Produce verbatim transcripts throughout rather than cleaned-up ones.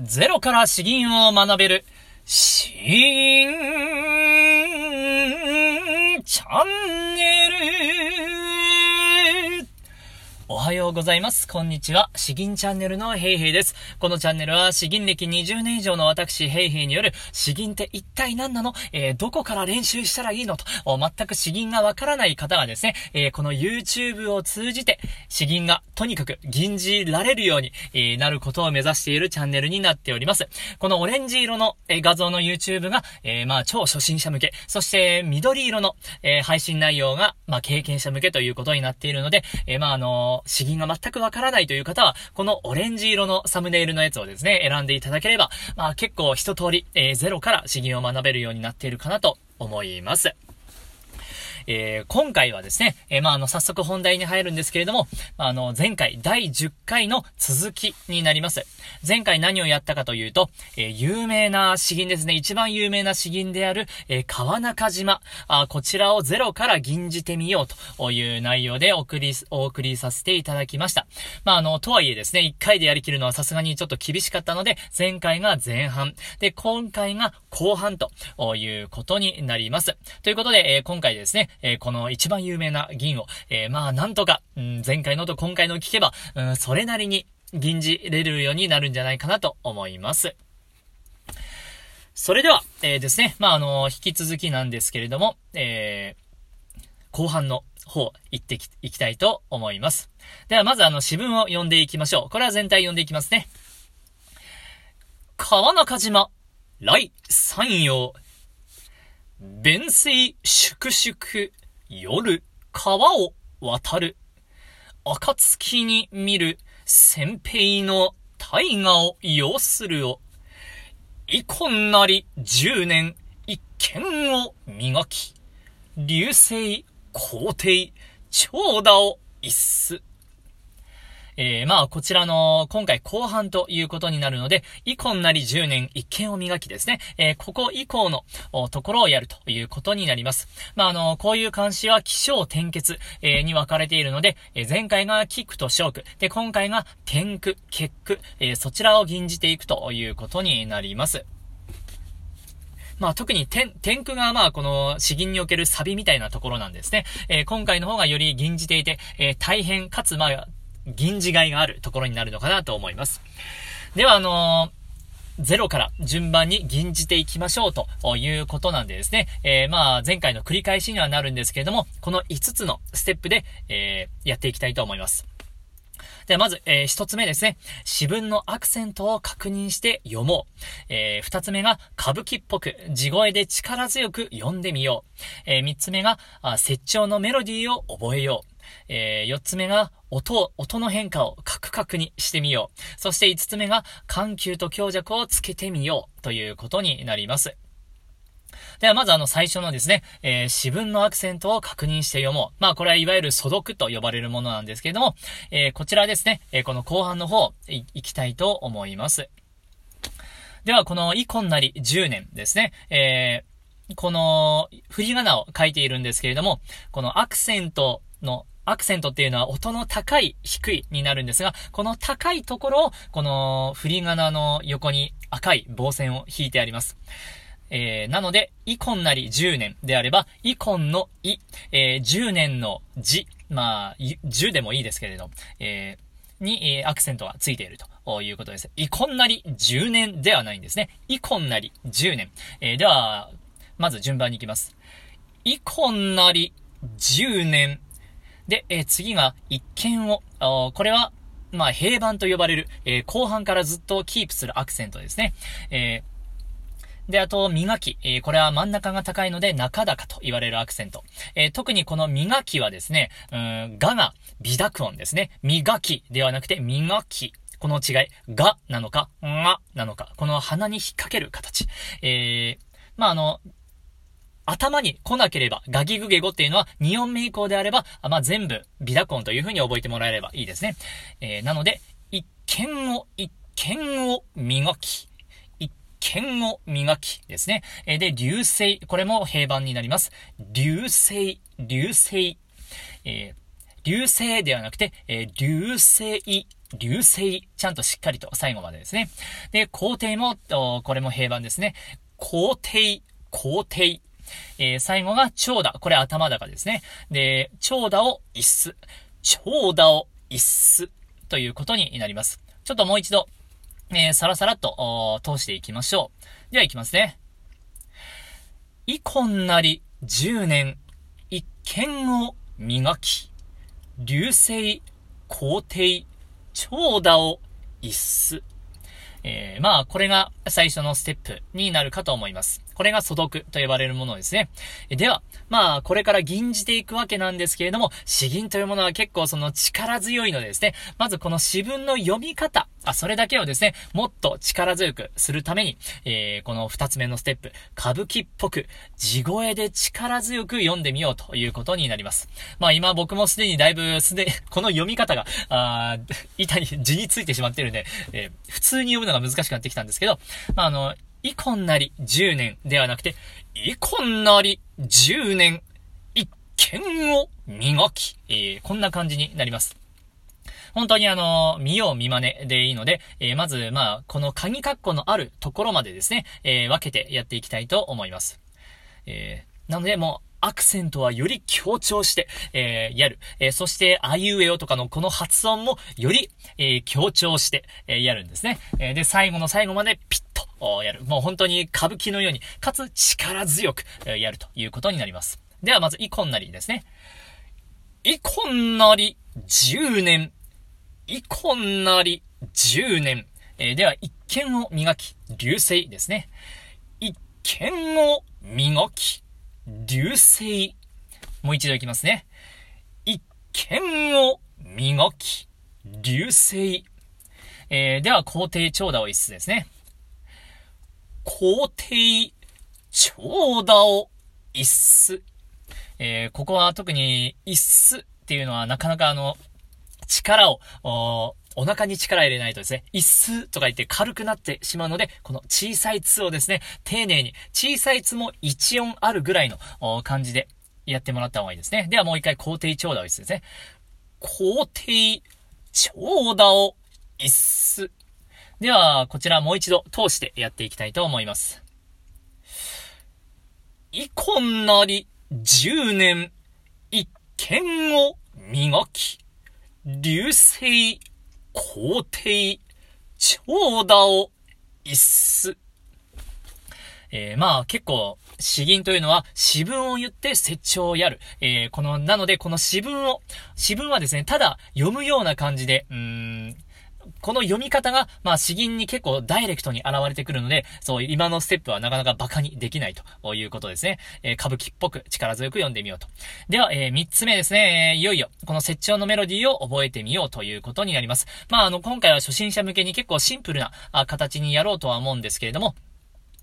ゼロから詩吟を学べる詩吟チャンネル。おはようございます、こんにちは。詩吟チャンネルのヘイヘイです。このチャンネルは詩吟歴にじゅうねん以上の私ヘイヘイによる詩吟って一体何なの、えー、どこから練習したらいいのと全く詩吟がわからない方がですね、えー、この YouTube を通じて詩吟がとにかく吟じられるように、えー、なることを目指しているチャンネルになっております。このオレンジ色の、えー、画像の YouTube が、えー、まあ超初心者向け、そして緑色の、えー、配信内容がまあ経験者向けということになっているので、えー、まああのー、詩吟が全くわからないという方はこのオレンジ色のサムネイルのやつをですね選んでいただければ、まあ結構一通り、えー、ゼロから詩吟を学べるようになっているかなと思います。えー、今回はですね、えー、まあ、あの、早速本題に入るんですけれども、あの、前回、だいじゅっかいの続きになります。前回何をやったかというと、えー、有名な詩吟ですね。一番有名な詩吟である、えー、川中島。あ、こちらをゼロから吟じてみようという内容でお送り、お送りさせていただきました。まあ、あの、とはいえですね、いっかいでやりきるのはさすがにちょっと厳しかったので、前回が前半。で、今回が後半ということになります。ということで、えー、今回ですね、えー、この一番有名な吟を、えー、まあなんとか、うん、前回のと今回の聞けば、うん、それなりに吟じれるようになるんじゃないかなと思います。それでは、えー、ですね、まああのー、引き続きなんですけれども、えー、後半の方行ってき、いきたいと思います。ではまずあの詩文を読んでいきましょう。これは全体読んでいきますね。川中島、来山陽。弁水粛々夜川を渡る。暁に見る千平の大河を要するを。遺恨なり十年一見を磨き。流星皇帝長蛇を一す。えー、まあ、こちらの、今回後半ということになるので、遺恨なりじゅうねん一見を磨きですね。えー、ここ以降のところをやるということになります。まあ、あの、こういう漢詩は起承転結、えー、に分かれているので、えー、前回が起句と小句。で、今回が転句、結句、えー、そちらを吟じていくということになります。まあ特に転、転句がまあこの詩吟におけるサビみたいなところなんですね。えー、今回の方がより吟じていて、えー、大変かつまあ、吟じがいがあるところになるのかなと思います。では、あのー、ゼロから順番に吟じていきましょうということなんでですね、えー、まあ、前回の繰り返しにはなるんですけれども、このいつつのステップで、えー、やっていきたいと思います。では、まず、えー、ひとつめですね。詩文のアクセントを確認して読もう。えー、ふたつめが、歌舞伎っぽく、地声で力強く読んでみよう。えー、みっつめが、節調のメロディーを覚えよう。えー、よっつめが音、音の変化をカクカクにしてみよう。そしていつつめが緩急と強弱をつけてみようということになります。ではまずあの最初のですね、えー、詩文のアクセントを確認して読もう。まあこれはいわゆる素読と呼ばれるものなんですけれども、えー、こちらですね、えー、この後半の方 い, いきたいと思います。ではこの遺恨なりじゅうねんですね、えー、この振り仮名を書いているんですけれども、このアクセントのアクセントっていうのは音の高い低いになるんですが、この高いところをこの振り仮名の横に赤い棒線を引いてあります。えー、なので遺恨なりじゅうねんであれば、遺恨の遺、えー、じゅうねんの字、まあじゅうでもいいですけれど、えー、に、えー、アクセントがついているということです。遺恨なりじゅうねんではないんですね。遺恨なりじゅうねん、えー、ではまず順番にいきます。遺恨なりじゅうねんで、えー、次が一見を、これはまあ平板と呼ばれる、えー、後半からずっとキープするアクセントですね。えー、であと磨き、えー、これは真ん中が高いので中高と言われるアクセント。えー、特にこの磨きはですね、うーん、がが微濁音ですね。磨きではなくて磨き。この違い、がなのかがなのか、この鼻に引っ掛ける形。えー、まああの。頭に来なければ、ガギグゲゴっていうのはに音目以降であれば、まあ、全部微濁音という風に覚えてもらえればいいですね。えー、なので、一見を、一見を磨き。一見を磨きですね。えー、で、流星。これも平板になります。流星、流星。えー、流星ではなくて、えー、流星流星、ちゃんとしっかりと最後までですね。で、皇帝も、これも平板ですね。皇帝、皇帝。えー、最後が長打。これ頭高ですね。で、長打を一す。長打を一す。ということになります。ちょっともう一度、えー、さらさらっと通していきましょう。では、いきますね。遺恨なりじゅうねん、一見を磨き、流星、皇帝、長打を一す。えー、まあ、これが最初のステップになるかと思います。これが素読と呼ばれるものですね。では、まあ、これから吟じていくわけなんですけれども、詩吟というものは結構その力強いのでですね、まずこの詩文の読み方、あ、それだけをですね、もっと力強くするために、えー、この二つ目のステップ、歌舞伎っぽく、地声で力強く読んでみようということになります。まあ、今僕もすでにだいぶ、すでに、この読み方が、あ板に、字についてしまっているんで、えー、普通に読むのが難しくなってきたんですけど、まあ、あの、遺恨なりじゅうねんではなくて、遺恨なりじゅうねん、一見を磨き、えー、こんな感じになります。本当にあのー、見よう見真似でいいので、えー、まず、まあ、この鍵括弧のあるところまでですね、えー、分けてやっていきたいと思います。えー、なので、もう、アクセントはより強調して、えー、やる、えー。そして、あいうえおとかのこの発音もより、えー、強調して、えー、やるんですね。えー、で、最後の最後までピッとやる。もう本当に歌舞伎のように、かつ力強く、えー、やるということになります。では、まず、遺恨なりですね。遺恨なりじゅうねん。遺恨なりじゅうねん。えー、では、一見を磨き、流星ですね。一見を磨き。流星。もう一度いきますね。一見を磨き、流星。えー、では、皇帝長打を一つですね。皇帝長打を一つ。えー、ここは特に一つっていうのはなかなかあの、力を、おお腹に力入れないとですね、一すとか言って軽くなってしまうので、この小さいつをですね、丁寧に、小さいつも一音あるぐらいの感じでやってもらった方がいいですね。ではもう一回、皇帝長打を一すですね。皇帝長打を一す。では、こちらもう一度通してやっていきたいと思います。遺恨なりじゅうねん、一見を磨き、流星、皇帝、長打を一す。えー、まあ結構詩吟というのは詩文を言って説調をやる。えー、このなのでこの詩文を詩文はですねただ読むような感じでうーん。この読み方が、まあ、詩吟に結構ダイレクトに現れてくるので、そう、今のステップはなかなか馬鹿にできないということですね。えー、歌舞伎っぽく力強く読んでみようと。では、えー、三つ目ですね。いよいよ、この説調のメロディーを覚えてみようということになります。まあ、あの、今回は初心者向けに結構シンプルな形にやろうとは思うんですけれども、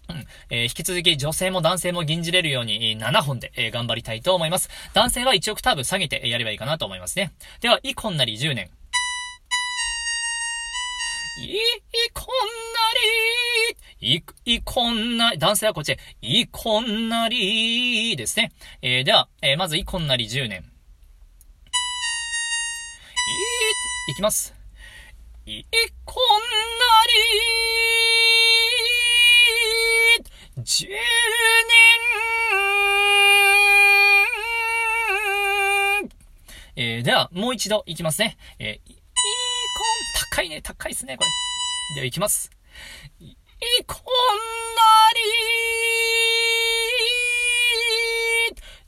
うんえー、引き続き女性も男性も吟じれるようにななほんで、えー、頑張りたいと思います。男性はいちオクターブ下げてやればいいかなと思いますね。では、遺恨なりじゅうねん。い、こんなり、い、いこんな、男性はこっちへ、いこんなりですね。えー、では、えー、まず、いこんなりじゅうねん。い、いきます。いこんなり、じゅうねん、えー、では、もう一度いきますね。えー高いね、高いですね、これ。では、いきます。いこんな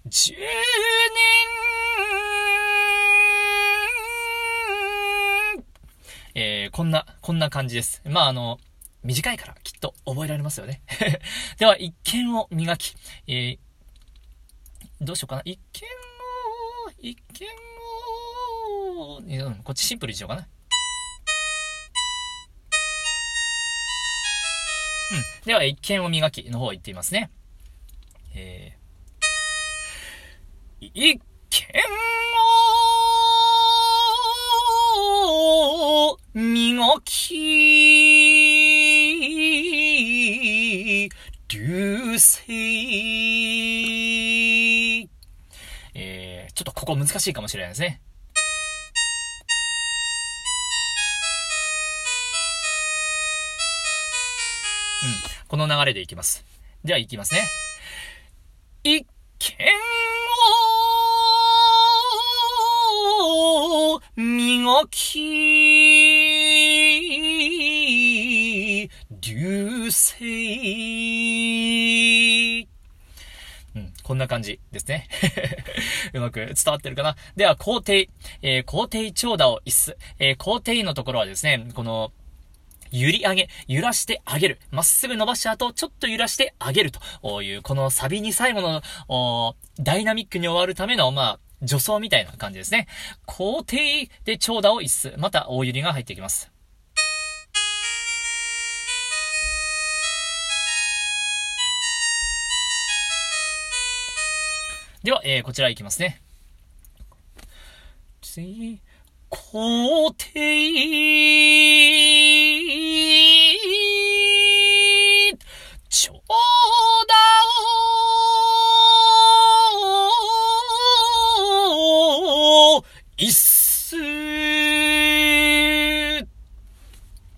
り、じゅうねん。えー、こんな、こんな感じです。まあ、あの、短いからきっと覚えられますよね。では、一見を磨き。えー、どうしようかな。一見を、一見を、こっちシンプルにしようかな。うん。では、一見を磨きの方言ってみますね。えー、一見を磨き、流星。えー、ちょっとここ難しいかもしれないですね。この流れでいきます。じゃあいきますね。一見を磨き流星、うん、こんな感じですね。うまく伝わってるかな。では、皇帝、えー、皇帝長蛇を一す、えー、皇帝のところはですね、この、揺り上げ、揺らして上げる。まっすぐ伸ばした後、ちょっと揺らして上げるという、このサビに最後の、ダイナミックに終わるための、まあ、助走みたいな感じですね。皇帝で長蛇を一す。また大揺りが入ってきます。では、えー、こちらいきますね。次、皇帝長蛇を一す。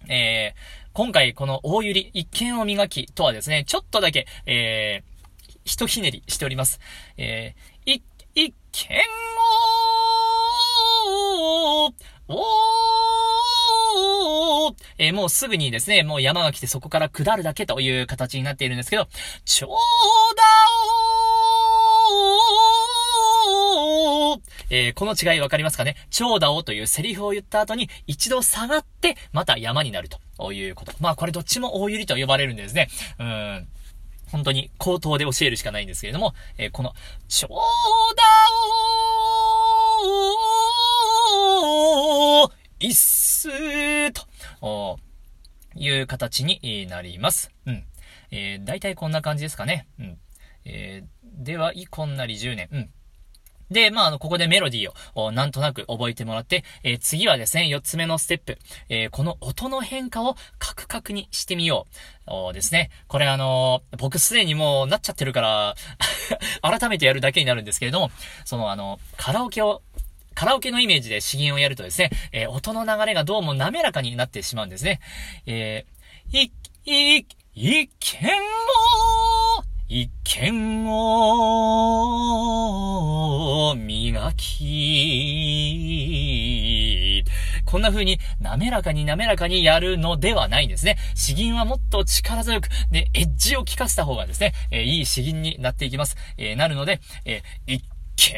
えー、今回この大揺り一見を磨きとはですね、ちょっとだけ、えーひとひねりしております。えー、い、一見を、おー、えー、もうすぐにですね、もう山が来てそこから下るだけという形になっているんですけど、長蛇を、えー、この違いわかりますかね。長蛇をというセリフを言った後に一度下がって、また山になるということ。まあこれどっちも大揺りと呼ばれるんですね。うーん。本当に口頭で教えるしかないんですけれども、えー、この長蛇を一すという形になります。うん。えー、大体こんな感じですかね。うん。えー、では、いこんなりじゅうねん。うん。で、まあ、あの、ここでメロディーを、なんとなく覚えてもらって、えー、次はですね、四つ目のステップ、えー、この音の変化をカクカクにしてみよう。おーですね。これあのー、僕すでにもうなっちゃってるから、改めてやるだけになるんですけれども、そのあの、カラオケを、カラオケのイメージで詩吟をやるとですね、えー、音の流れがどうも滑らかになってしまうんですね。えー、い、い、一見を、一見を磨き。こんな風に滑らかに滑らかにやるのではないんですね。詩吟はもっと力強く、で、エッジを効かせた方がですね、えー、いい詩吟になっていきます。えー、なるので、えー、一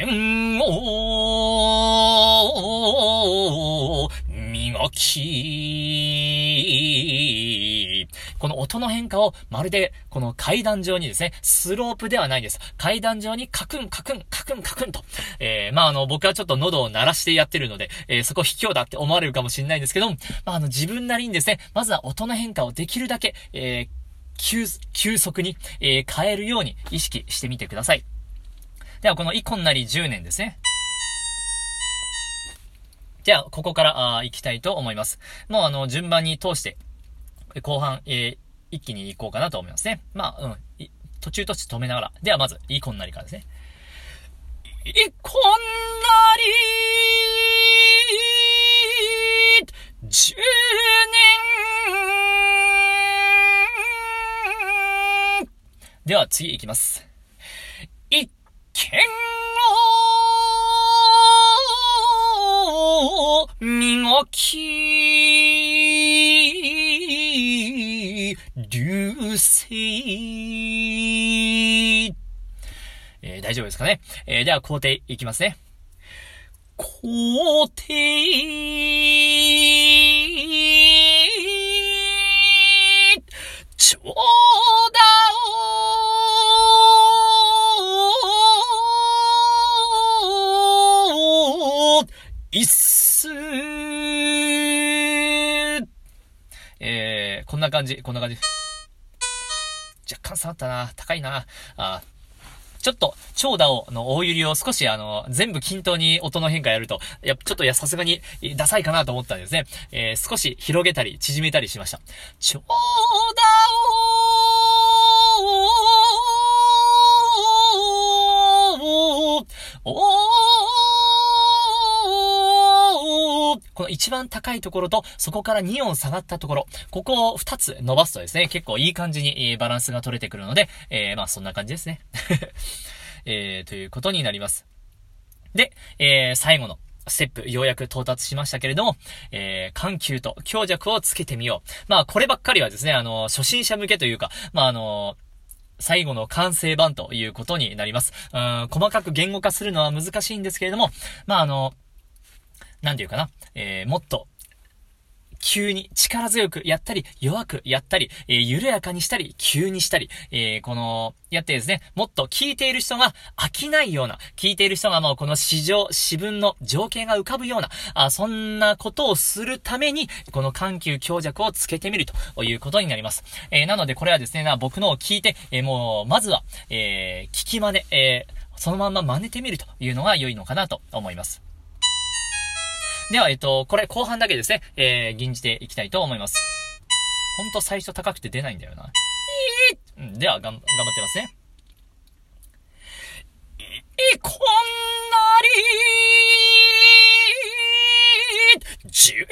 見を磨き。この音の変化をまるでこの階段上にですね、スロープではないんです。階段上にカクンカクンカクンカクンと、えー、まああの僕はちょっと喉を鳴らしてやってるので、えー、そこ卑怯だって思われるかもしれないんですけども、まああの自分なりにですね、まずは音の変化をできるだけ、えー、急急速に、えー、変えるように意識してみてください。ではこのイコンなりじゅうねんですね。じゃあここからあ行きたいと思います。もうあの順番に通して。後半、えー、一気に行こうかなと思いますね。まあ、うん。途中途中止めながら。ではまず、イコンなりからですね。イコンなり、じゅうねん。では次行きます。一見を磨き。流星、えー、大丈夫ですかね。えー、では皇帝いきますね。皇帝長蛇を一す。えー、こんな感じ、こんな感じ。若干下がったな、高いな。あちょっと、長蛇をの大揺りを少し、あの、全部均等に音の変化やると、やちょっと、いや、さすがに、ダサいかなと思ったんですね。えー、少し広げたり、縮めたりしました。長蛇を、おー、この一番高いところとそこからに音下がったところ、ここをふたつ伸ばすとですね、結構いい感じにバランスが取れてくるので、えー、まあそんな感じですね、えー、ということになります。で、えー、最後のステップ、ようやく到達しましたけれども、えー、緩急と強弱をつけてみよう。まあこればっかりはですね、あの初心者向けというか、まああの最後の完成版ということになります。うーん、細かく言語化するのは難しいんですけれども、まああのなんていうかな、えー、もっと急に力強くやったり、弱くやったり、えー、緩やかにしたり、急にしたり、えー、この、やってですね、もっと聞いている人が飽きないような、聞いている人がもうこの市場、自分の情景が浮かぶような、あ、そんなことをするために、この緩急強弱をつけてみるということになります。えー、なのでこれはですね、な僕のを聞いて、えー、もう、まずは、えー、聞き真似、えー、そのまま真似てみるというのが良いのかなと思います。では、えっと、これ後半だけですね、えー、吟じていきたいと思います。ほんと最初高くて出ないんだよな。うん、では、がん、頑張ってますね。い、こんなり、じゅうね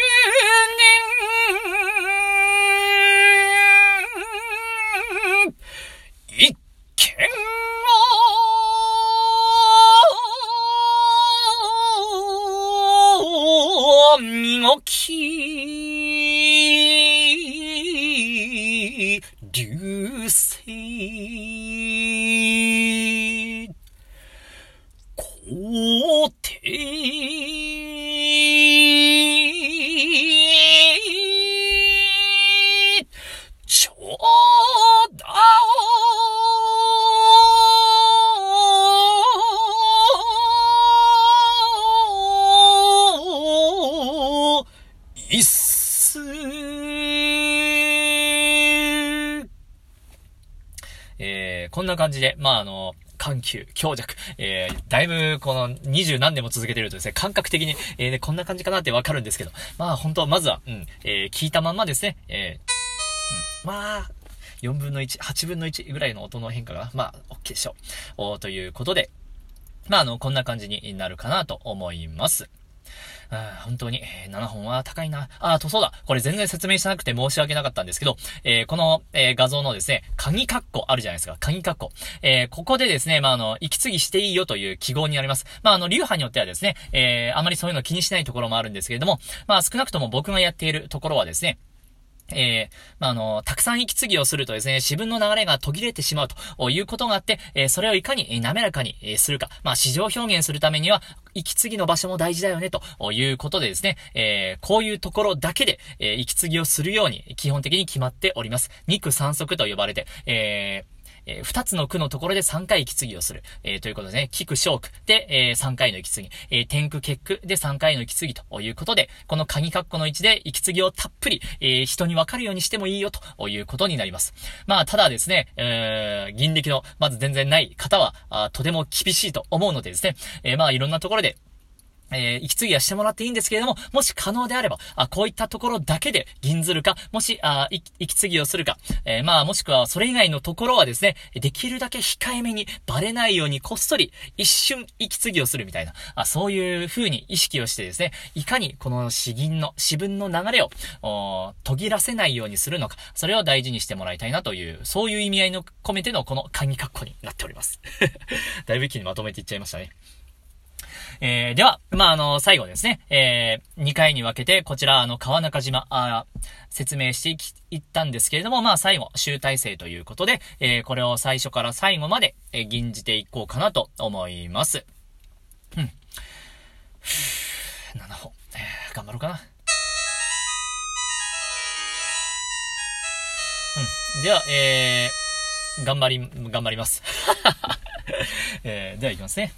ん、一見みごき流星皇帝頂戴こんな感じで、まあ、あの、緩急、強弱、えー、だいぶ、この、二十何年も続けてるとですね、感覚的に、えーね、こんな感じかなってわかるんですけど、まあ、本当まずは、うん、えー、聞いたまんまですね、えー、うん、まあ、よんぶんのいち、はちぶんのいちぐらいの音の変化が、まあ、OK でしょう。おー、ということで、まあ、あの、こんな感じになるかなと思います。あ、本当に、えー、ななほんは高いな。あーと、そうだ。これ全然説明してなくて申し訳なかったんですけど、えー、この、えー、画像のですね、鍵括弧あるじゃないですか。鍵括弧。えー、ここでですね、まあ、あの、息継ぎしていいよという記号になります。まあ、あの、流派によってはですね、えー、あまりそういうの気にしないところもあるんですけれども、まあ、少なくとも僕がやっているところはですね、えー、まあ、あの、たくさん息継ぎをするとですね、自分の流れが途切れてしまうということがあって、えー、それをいかに滑らかにするか、まあ、市場表現するためには、息継ぎの場所も大事だよね、ということでですね、えー、こういうところだけで、えー、息継ぎをするように基本的に決まっております。に区さん足と呼ばれて、えーえー、ふたつの区のところでさんかい息継ぎをする。えー、ということですね。木区小区で、えー、さんかいの息継ぎ。えー、点区結区でさんかいの息継ぎということで、この鍵括弧の位置で息継ぎをたっぷり、えー、人に分かるようにしてもいいよということになります。まあ、ただですね、えー、銀力のまず全然ない方は、あ、とても厳しいと思うのでですね、えー、まあ、いろんなところで、えー、息継ぎはしてもらっていいんですけれども、もし可能であれば、あ、こういったところだけで銀ずるか、もし、あ、息継ぎをするか、えー、まあ、もしくは、それ以外のところはですね、できるだけ控えめに、バレないようにこっそり、一瞬息継ぎをするみたいな、あ、そういう風に意識をしてですね、いかにこの詩吟の、詩文の流れを、途切らせないようにするのか、それを大事にしてもらいたいなという、そういう意味合いの込めてのこの鍵括弧になっております。だいぶ一気にまとめていっちゃいましたね。えー、では、まあ、あの、最後ですね、えー、にかいに分けて、こちら、あの、川中島、あ、説明していき、いったんですけれども、まあ、最後、集大成ということで、えー、これを最初から最後まで、えー、吟じていこうかなと思います。うん。ななほん。えー、頑張ろうかな。うん。では、えー、頑張り、頑張ります。えー、では、いきますね。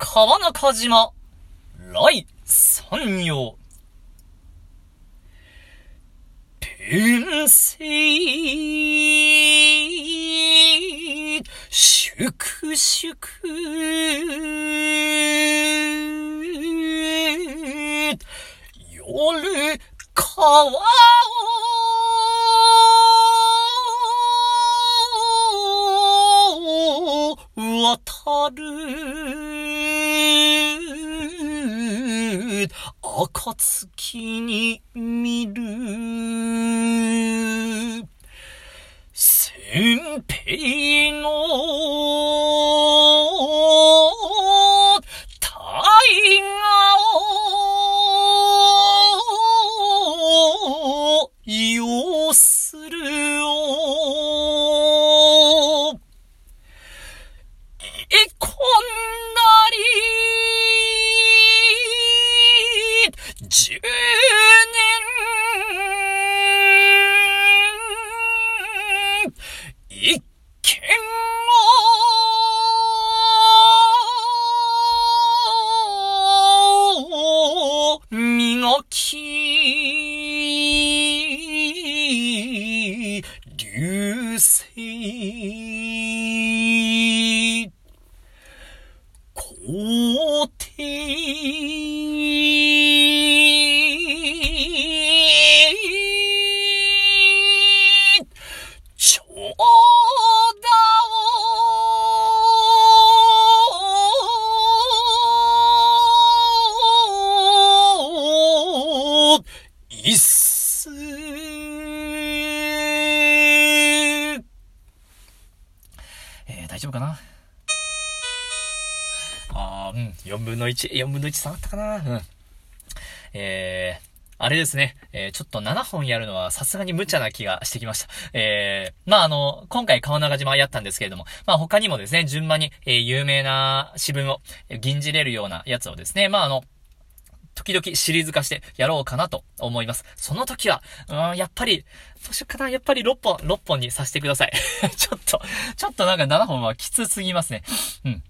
川中島来山陽弁声粛々夜川を渡るかつきに見る千平の大河を要するをえこんな十年一見を磨き流星皇帝大丈夫かなあ、うん、よんぶんのいち、よんぶんのいち下がったかな、うん、えー、あれですね、えー、ちょっとななほんやるのはさすがに無茶な気がしてきました。えー、まあ、あの、今回川中島やったんですけれども、まあ、他にもですね、順番に、えー、有名な詩文を、吟じれるようなやつをですね、まあ、あの、時々シリーズ化してやろうかなと思います。その時は、うーん、やっぱり、どうしようかな、やっぱりろっぽん、ろっぽんにさせてください。ちょっと、ちょっとなんかななほんはきつすぎますね。うん。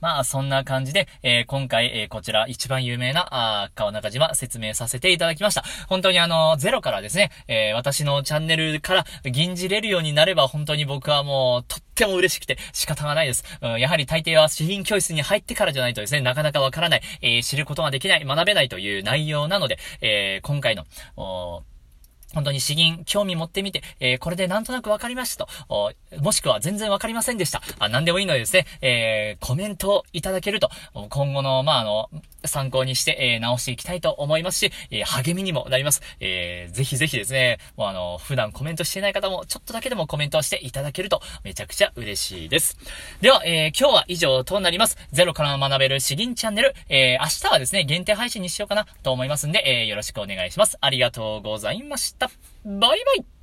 まあ、そんな感じで、えー、今回、えー、こちら一番有名な、あ川中島説明させていただきました。本当にあの、ゼロからですね、えー、私のチャンネルから吟じれるようになれば本当に僕はもう、とっても嬉しくて仕方がないです。うん、やはり大抵は詩吟教室に入ってからじゃないとですね、なかなかわからない、えー、知ることができない、学べないという内容なので、えー、今回の、お本当に詩吟興味持ってみて、えー、これでなんとなくわかりましたと、もしくは全然わかりませんでした。あ、なんでもいいのでですね、えー、コメントをいただけると、今後の、まあ、あの、参考にして、えー、直していきたいと思いますし、えー、励みにもなります。えー、ぜひぜひですね、もうあの、普段コメントしていない方も、ちょっとだけでもコメントをしていただけると、めちゃくちゃ嬉しいです。では、えー、今日は以上となります。ゼロから学べる詩吟チャンネル、えー、明日はですね、限定配信にしようかなと思いますんで、えー、よろしくお願いします。ありがとうございました。バイバイ。